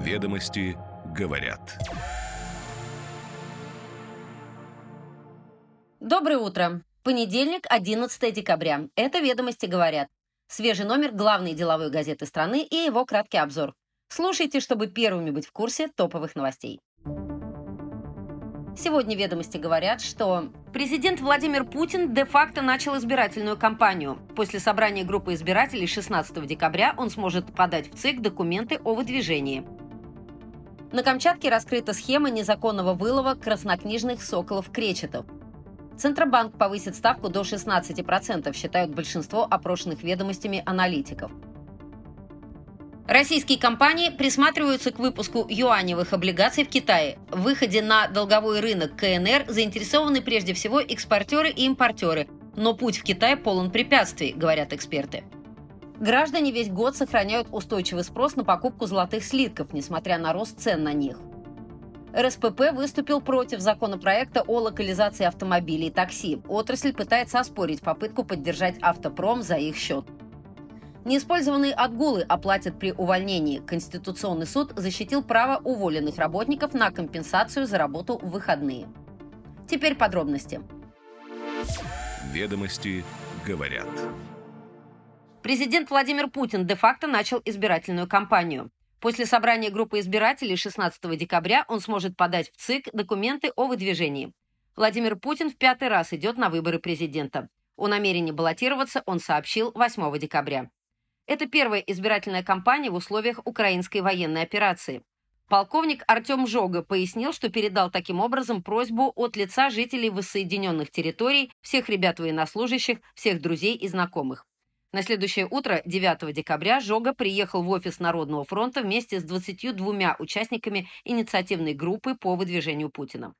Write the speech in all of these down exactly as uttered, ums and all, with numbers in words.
Ведомости говорят. Доброе утро. Понедельник, одиннадцатое декабря. Это «Ведомости говорят». Свежий номер главной деловой газеты страны и его краткий обзор. Слушайте, чтобы первыми быть в курсе топовых новостей. Сегодня «Ведомости» говорят, что президент Владимир Путин де-факто начал избирательную кампанию. После собрания группы избирателей шестнадцатого декабря он сможет подать в ЦИК документы о выдвижении. На Камчатке раскрыта схема незаконного вылова краснокнижных соколов-кречетов. Центробанк повысит ставку до шестнадцати процентов, считают большинство опрошенных «Ведомостями» аналитиков. Российские компании присматриваются к выпуску юаневых облигаций в Китае. В выходе на долговой рынок КНР заинтересованы прежде всего экспортеры и импортеры. Но путь в Китай полон препятствий, говорят эксперты. Граждане весь год сохраняют устойчивый спрос на покупку золотых слитков, несмотря на рост цен на них. эр эс пэ пэ выступил против законопроекта о локализации автомобилей и такси. Отрасль пытается оспорить попытку поддержать автопром за их счет. Неиспользованные отгулы оплатят при увольнении. Конституционный суд защитил право уволенных работников на компенсацию за работу в выходные. Теперь подробности. Ведомости говорят. Президент Владимир Путин де-факто начал избирательную кампанию. После собрания группы избирателей шестнадцатого декабря он сможет подать в ЦИК документы о выдвижении. Владимир Путин в пятый раз идет на выборы президента. О намерении баллотироваться он сообщил восьмого декабря. Это первая избирательная кампания в условиях украинской военной операции. Полковник Артем Жога пояснил, что передал таким образом просьбу от лица жителей воссоединенных территорий, всех ребят военнослужащих, всех друзей и знакомых. На следующее утро, девятого декабря, Жога приехал в офис Народного фронта вместе с двадцатью двумя участниками инициативной группы по выдвижению Путина.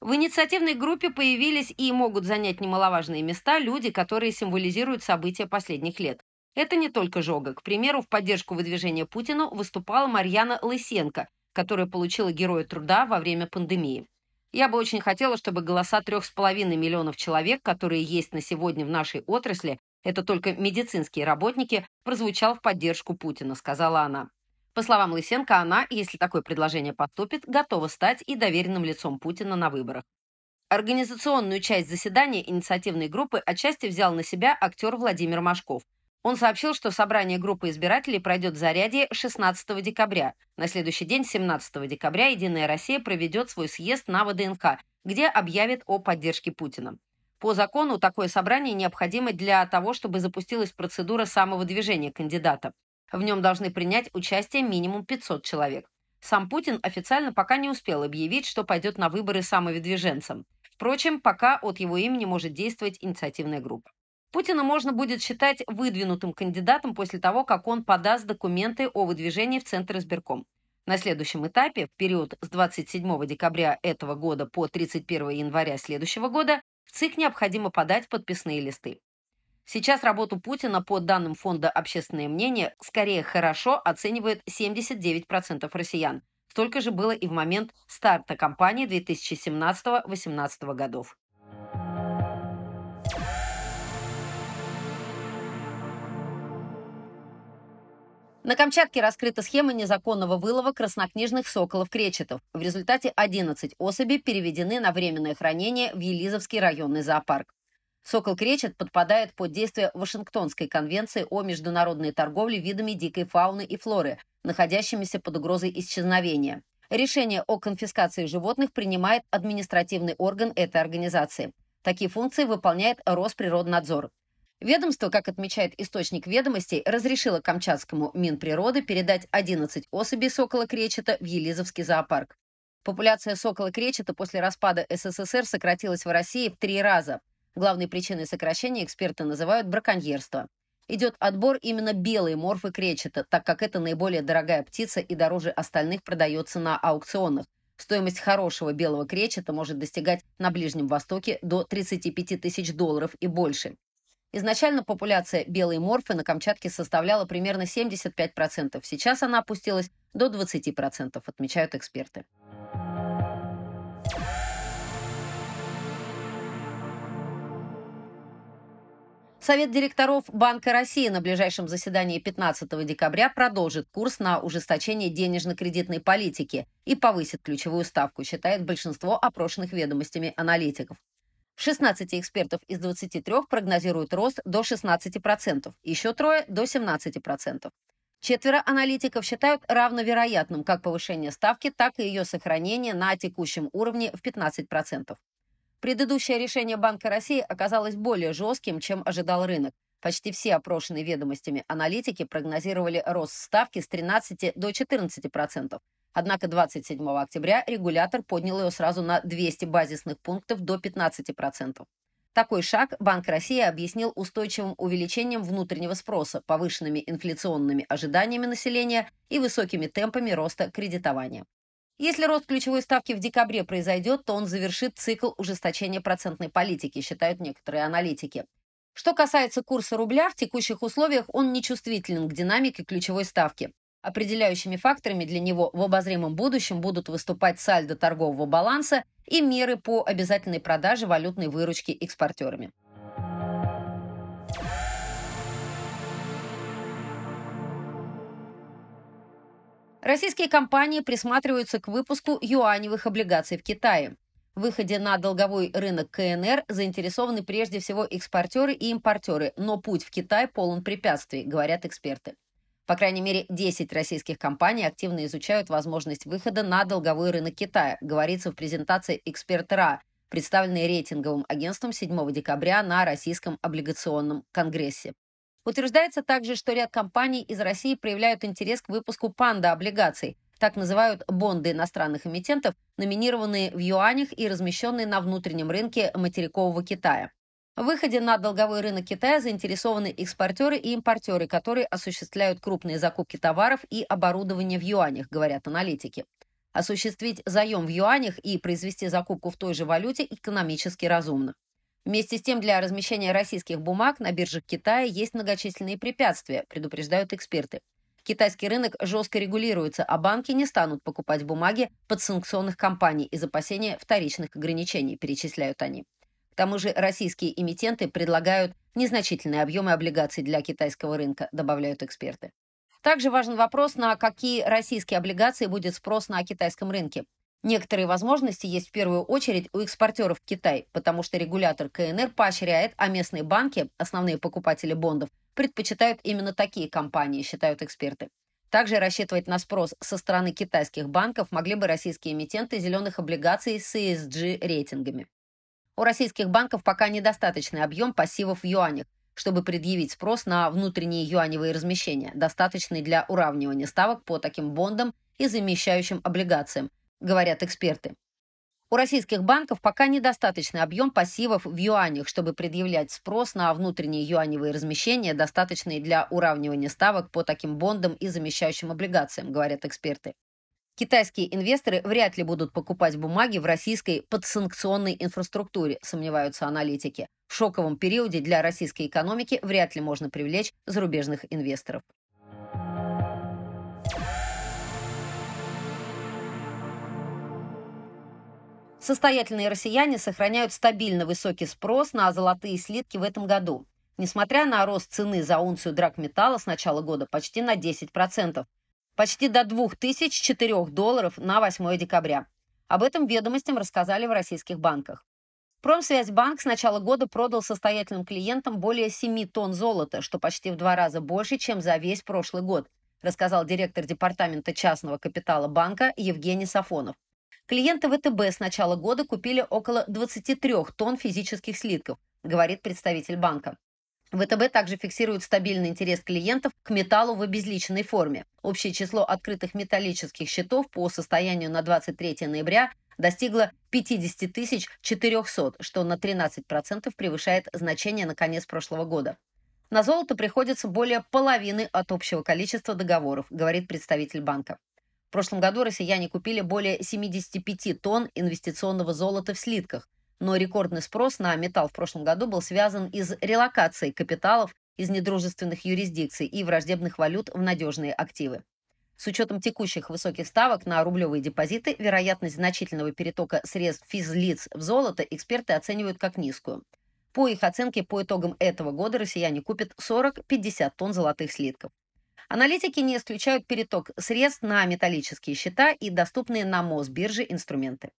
В инициативной группе появились и могут занять немаловажные места люди, которые символизируют события последних лет. Это не только Жога. К примеру, в поддержку выдвижения Путина выступала Марьяна Лысенко, которая получила Героя труда во время пандемии. Я бы очень хотела, чтобы голоса трех с половиной миллионов человек, которые есть на сегодня в нашей отрасли, это только медицинские работники, прозвучал в поддержку Путина, сказала она. По словам Лысенко, она, если такое предложение поступит, готова стать и доверенным лицом Путина на выборах. Организационную часть заседания инициативной группы отчасти взял на себя актер Владимир Машков. Он сообщил, что собрание группы избирателей пройдет в Зарядье шестнадцатого декабря. На следующий день, семнадцатого декабря, «Единая Россия» проведет свой съезд на вэ дэ эн ка, где объявит о поддержке Путина. По закону такое собрание необходимо для того, чтобы запустилась процедура самовыдвижения кандидата. В нем должны принять участие минимум пятьсот человек. Сам Путин официально пока не успел объявить, что пойдет на выборы самовыдвиженцем. Впрочем, пока от его имени может действовать инициативная группа. Путина можно будет считать выдвинутым кандидатом после того, как он подаст документы о выдвижении в Центр избирком. На следующем этапе, в период с двадцать седьмого декабря этого года по тридцать первого января следующего года, в ЦИК необходимо подать подписные листы. Сейчас работу Путина, по данным фонда «Общественное мнение», скорее хорошо оценивает семьдесят девять процентов россиян. Столько же было и в момент старта кампании две тысячи семнадцатого — две тысячи восемнадцатого годов. На Камчатке раскрыта схема незаконного вылова краснокнижных соколов-кречетов. В результате одиннадцать особей переведены на временное хранение в Елизовский районный зоопарк. Сокол-кречет подпадает под действие Вашингтонской конвенции о международной торговле видами дикой фауны и флоры, находящимися под угрозой исчезновения. Решение о конфискации животных принимает административный орган этой организации. Такие функции выполняет Росприроднадзор. Ведомство, как отмечает источник «Ведомостей», разрешило камчатскому Минприроды передать одиннадцать особей сокола-кречета в Елизовский зоопарк. Популяция сокола-кречета после распада эс эс эс эр сократилась в России в три раза. Главной причиной сокращения эксперты называют браконьерство. Идет отбор именно белой морфы кречета, так как это наиболее дорогая птица и дороже остальных продается на аукционах. Стоимость хорошего белого кречета может достигать на Ближнем Востоке до тридцати пяти тысяч долларов и больше. Изначально популяция белой морфы на Камчатке составляла примерно семьдесят пять процентов. Сейчас она опустилась до двадцати процентов, отмечают эксперты. Совет директоров Банка России на ближайшем заседании пятнадцатого декабря продолжит курс на ужесточение денежно-кредитной политики и повысит ключевую ставку, считает большинство опрошенных Ведомостями аналитиков. шестнадцать экспертов из двадцати трёх прогнозируют рост до шестнадцати процентов, еще трое – до семнадцати процентов. Четверо аналитиков считают равновероятным как повышение ставки, так и ее сохранение на текущем уровне в пятнадцати процентах. Предыдущее решение Банка России оказалось более жестким, чем ожидал рынок. Почти все опрошенные Ведомостями аналитики прогнозировали рост ставки с тринадцати до четырнадцати процентов. Однако двадцать седьмого октября регулятор поднял ее сразу на двести базисных пунктов до пятнадцати процентов. Такой шаг Банк России объяснил устойчивым увеличением внутреннего спроса, повышенными инфляционными ожиданиями населения и высокими темпами роста кредитования. Если рост ключевой ставки в декабре произойдет, то он завершит цикл ужесточения процентной политики, считают некоторые аналитики. Что касается курса рубля, в текущих условиях он не чувствителен к динамике ключевой ставки. Определяющими факторами для него в обозримом будущем будут выступать сальдо торгового баланса и меры по обязательной продаже валютной выручки экспортерами. Российские компании присматриваются к выпуску юаневых облигаций в Китае. В выходе на долговой рынок КНР заинтересованы прежде всего экспортеры и импортеры, но путь в Китай полон препятствий, говорят эксперты. По крайней мере, десять российских компаний активно изучают возможность выхода на долговой рынок Китая, говорится в презентации «Эксперт РА», представленной рейтинговым агентством седьмого декабря на Российском облигационном конгрессе. Утверждается также, что ряд компаний из России проявляют интерес к выпуску панда-облигаций, так называют бонды иностранных эмитентов, номинированные в юанях и размещенные на внутреннем рынке материкового Китая. В выходе на долговой рынок Китая заинтересованы экспортеры и импортеры, которые осуществляют крупные закупки товаров и оборудования в юанях, говорят аналитики. Осуществить заем в юанях и произвести закупку в той же валюте экономически разумно. Вместе с тем, для размещения российских бумаг на биржах Китая есть многочисленные препятствия, предупреждают эксперты. Китайский рынок жестко регулируется, а банки не станут покупать бумаги подсанкционных компаний из опасения вторичных ограничений, перечисляют они. К тому же российские эмитенты предлагают незначительные объемы облигаций для китайского рынка, добавляют эксперты. Также важен вопрос, на какие российские облигации будет спрос на китайском рынке. Некоторые возможности есть в первую очередь у экспортеров в Китай, потому что регулятор КНР поощряет, а местные банки, основные покупатели бондов, предпочитают именно такие компании, считают эксперты. Также рассчитывать на спрос со стороны китайских банков могли бы российские эмитенты зеленых облигаций с и эс джи-рейтингами. У российских банков пока недостаточный объем пассивов в юанях, чтобы предъявить спрос на внутренние юаневые размещения, достаточный для уравнивания ставок по таким бондам и замещающим облигациям, говорят эксперты. У российских банков пока недостаточный объем пассивов в юанях, чтобы предъявлять спрос на внутренние юаневые размещения, достаточные для уравнивания ставок по таким бондам и замещающим облигациям, говорят эксперты. Китайские инвесторы вряд ли будут покупать бумаги в российской подсанкционной инфраструктуре, сомневаются аналитики. В шоковом периоде для российской экономики вряд ли можно привлечь зарубежных инвесторов. Состоятельные россияне сохраняют стабильно высокий спрос на золотые слитки в этом году. Несмотря на рост цены за унцию драгметалла с начала года почти на десять процентов, почти до двух тысяч четырёх долларов на восьмое декабря. Об этом Ведомостям рассказали в российских банках. Промсвязьбанк с начала года продал состоятельным клиентам более семи тонн золота, что почти в два раза больше, чем за весь прошлый год, рассказал директор департамента частного капитала банка Евгений Сафонов. Клиенты ВТБ с начала года купили около двадцати трёх тонн физических слитков, говорит представитель банка. ВТБ также фиксирует стабильный интерес клиентов к металлу в обезличенной форме. Общее число открытых металлических счетов по состоянию на двадцать третье ноября достигло пятидесяти тысяч четырёхсот, что на тринадцать процентов превышает значение на конец прошлого года. На золото приходится более половины от общего количества договоров, говорит представитель банка. В прошлом году россияне купили более семидесяти пяти тонн инвестиционного золота в слитках, но рекордный спрос на металл в прошлом году был связан из релокации капиталов из недружественных юрисдикций и враждебных валют в надежные активы. С учетом текущих высоких ставок на рублевые депозиты, вероятность значительного перетока средств физлиц в золото эксперты оценивают как низкую. По их оценке, по итогам этого года россияне купят сорок-пятьдесят тонн золотых слитков. Аналитики не исключают переток средств на металлические счета и доступные на Мосбирже инструменты.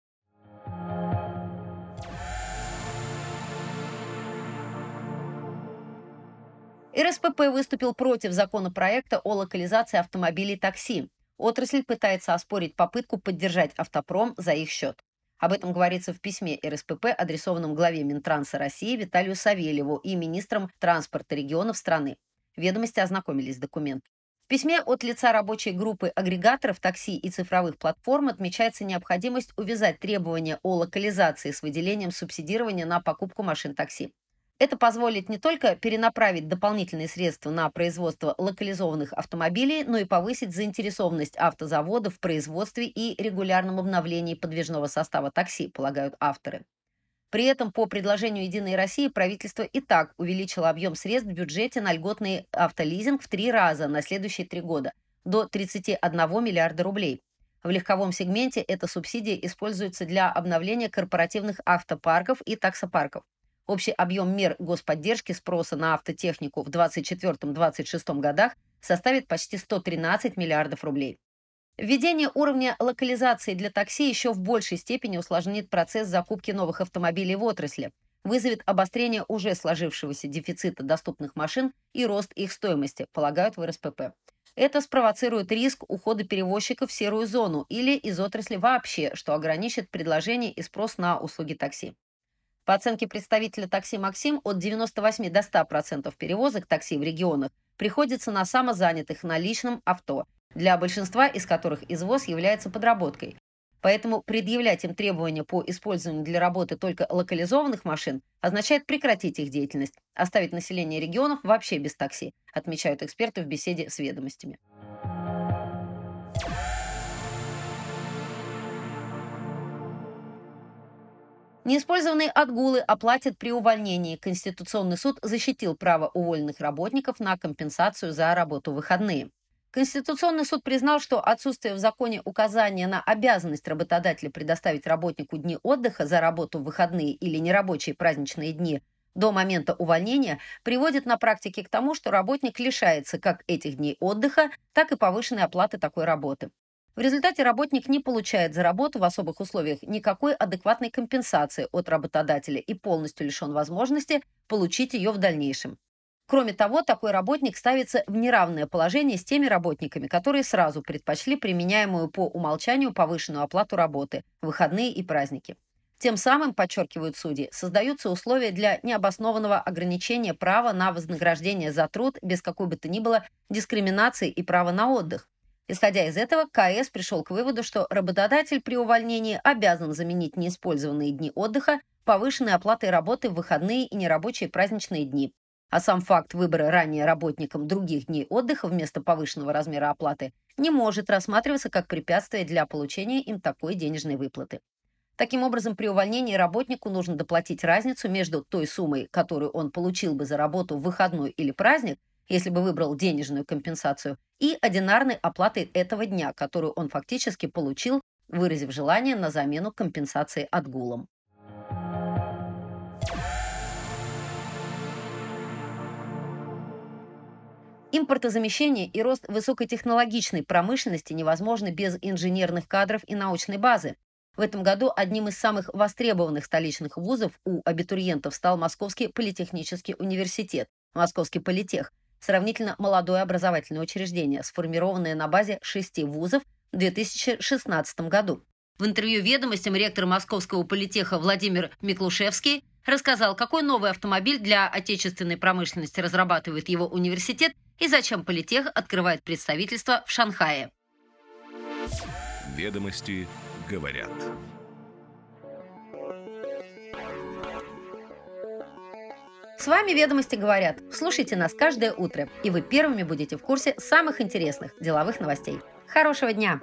эр эс пэ пэ выступил против законопроекта о локализации автомобилей такси. Отрасль пытается оспорить попытку поддержать автопром за их счет. Об этом говорится в письме эр эс пэ пэ, адресованном главе Минтранса России Виталию Савельеву и министрам транспорта регионов страны. Ведомости ознакомились с документом. В письме от лица рабочей группы агрегаторов такси и цифровых платформ отмечается необходимость увязать требования о локализации с выделением субсидирования на покупку машин такси. Это позволит не только перенаправить дополнительные средства на производство локализованных автомобилей, но и повысить заинтересованность автозавода в производстве и регулярном обновлении подвижного состава такси, полагают авторы. При этом по предложению «Единой России» правительство и так увеличило объем средств в бюджете на льготный автолизинг в три раза на следующие три года – до тридцати одного миллиарда рублей. В легковом сегменте эта субсидия используется для обновления корпоративных автопарков и таксопарков. Общий объем мер господдержки спроса на автотехнику в две тысячи двадцать четвёртом — две тысячи двадцать шестом годах составит почти сто тринадцать миллиардов рублей. Введение уровня локализации для такси еще в большей степени усложнит процесс закупки новых автомобилей в отрасли, вызовет обострение уже сложившегося дефицита доступных машин и рост их стоимости, полагают в эр эс пэ пэ. Это спровоцирует риск ухода перевозчиков в серую зону или из отрасли вообще, что ограничит предложение и спрос на услуги такси. По оценке представителя такси «Максим», от девяноста восьми до ста процентов перевозок такси в регионах приходится на самозанятых на личном авто, для большинства из которых извоз является подработкой. Поэтому предъявлять им требования по использованию для работы только локализованных машин означает прекратить их деятельность, оставить население регионов вообще без такси, отмечают эксперты в беседе с «Ведомостями». Неиспользованные отгулы оплатят при увольнении. Конституционный суд защитил право уволенных работников на компенсацию за работу в выходные. Конституционный суд признал, что отсутствие в законе указания на обязанность работодателя предоставить работнику дни отдыха за работу в выходные или нерабочие праздничные дни до момента увольнения приводит на практике к тому, что работник лишается как этих дней отдыха, так и повышенной оплаты такой работы. В результате работник не получает за работу в особых условиях никакой адекватной компенсации от работодателя и полностью лишен возможности получить ее в дальнейшем. Кроме того, такой работник ставится в неравное положение с теми работниками, которые сразу предпочли применяемую по умолчанию повышенную оплату работы, выходные и праздники. Тем самым, подчеркивают судьи, создаются условия для необоснованного ограничения права на вознаграждение за труд без какой бы то ни было дискриминации и права на отдых. Исходя из этого, ка эс пришел к выводу, что работодатель при увольнении обязан заменить неиспользованные дни отдыха повышенной оплатой работы в выходные и нерабочие праздничные дни. А сам факт выбора ранее работником других дней отдыха вместо повышенного размера оплаты не может рассматриваться как препятствие для получения им такой денежной выплаты. Таким образом, при увольнении работнику нужно доплатить разницу между той суммой, которую он получил бы за работу в выходной или праздник, если бы выбрал денежную компенсацию, и одинарной оплатой этого дня, которую он фактически получил, выразив желание на замену компенсации отгулом. Импортозамещение и рост высокотехнологичной промышленности невозможны без инженерных кадров и научной базы. В этом году одним из самых востребованных столичных вузов у абитуриентов стал Московский политехнический университет, Московский политех, сравнительно молодое образовательное учреждение, сформированное на базе шести вузов в две тысячи шестнадцатом году. В интервью «Ведомостям» ректор Московского политеха Владимир Миклушевский рассказал, какой новый автомобиль для отечественной промышленности разрабатывает его университет и зачем политех открывает представительство в Шанхае. «Ведомости говорят». С вами «Ведомости говорят». Слушайте нас каждое утро, и вы первыми будете в курсе самых интересных деловых новостей. Хорошего дня!